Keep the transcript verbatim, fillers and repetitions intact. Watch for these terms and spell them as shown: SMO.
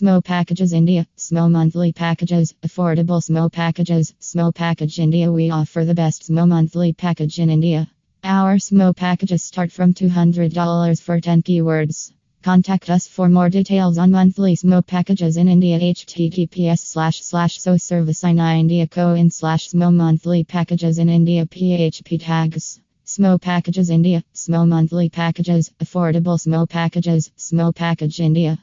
S M O Packages India, S M O Monthly Packages, Affordable S M O Packages, S M O Package India. We offer the best S M O Monthly Package in India. Our S M O packages start from two hundred dollars for ten keywords. Contact us for more details on monthly S M O packages in India. H T T P S slash slash so service in India co in slash S M O monthly packages in India. P H P tags S M O packages India, S M O monthly packages, affordable S M O packages, S M O package India.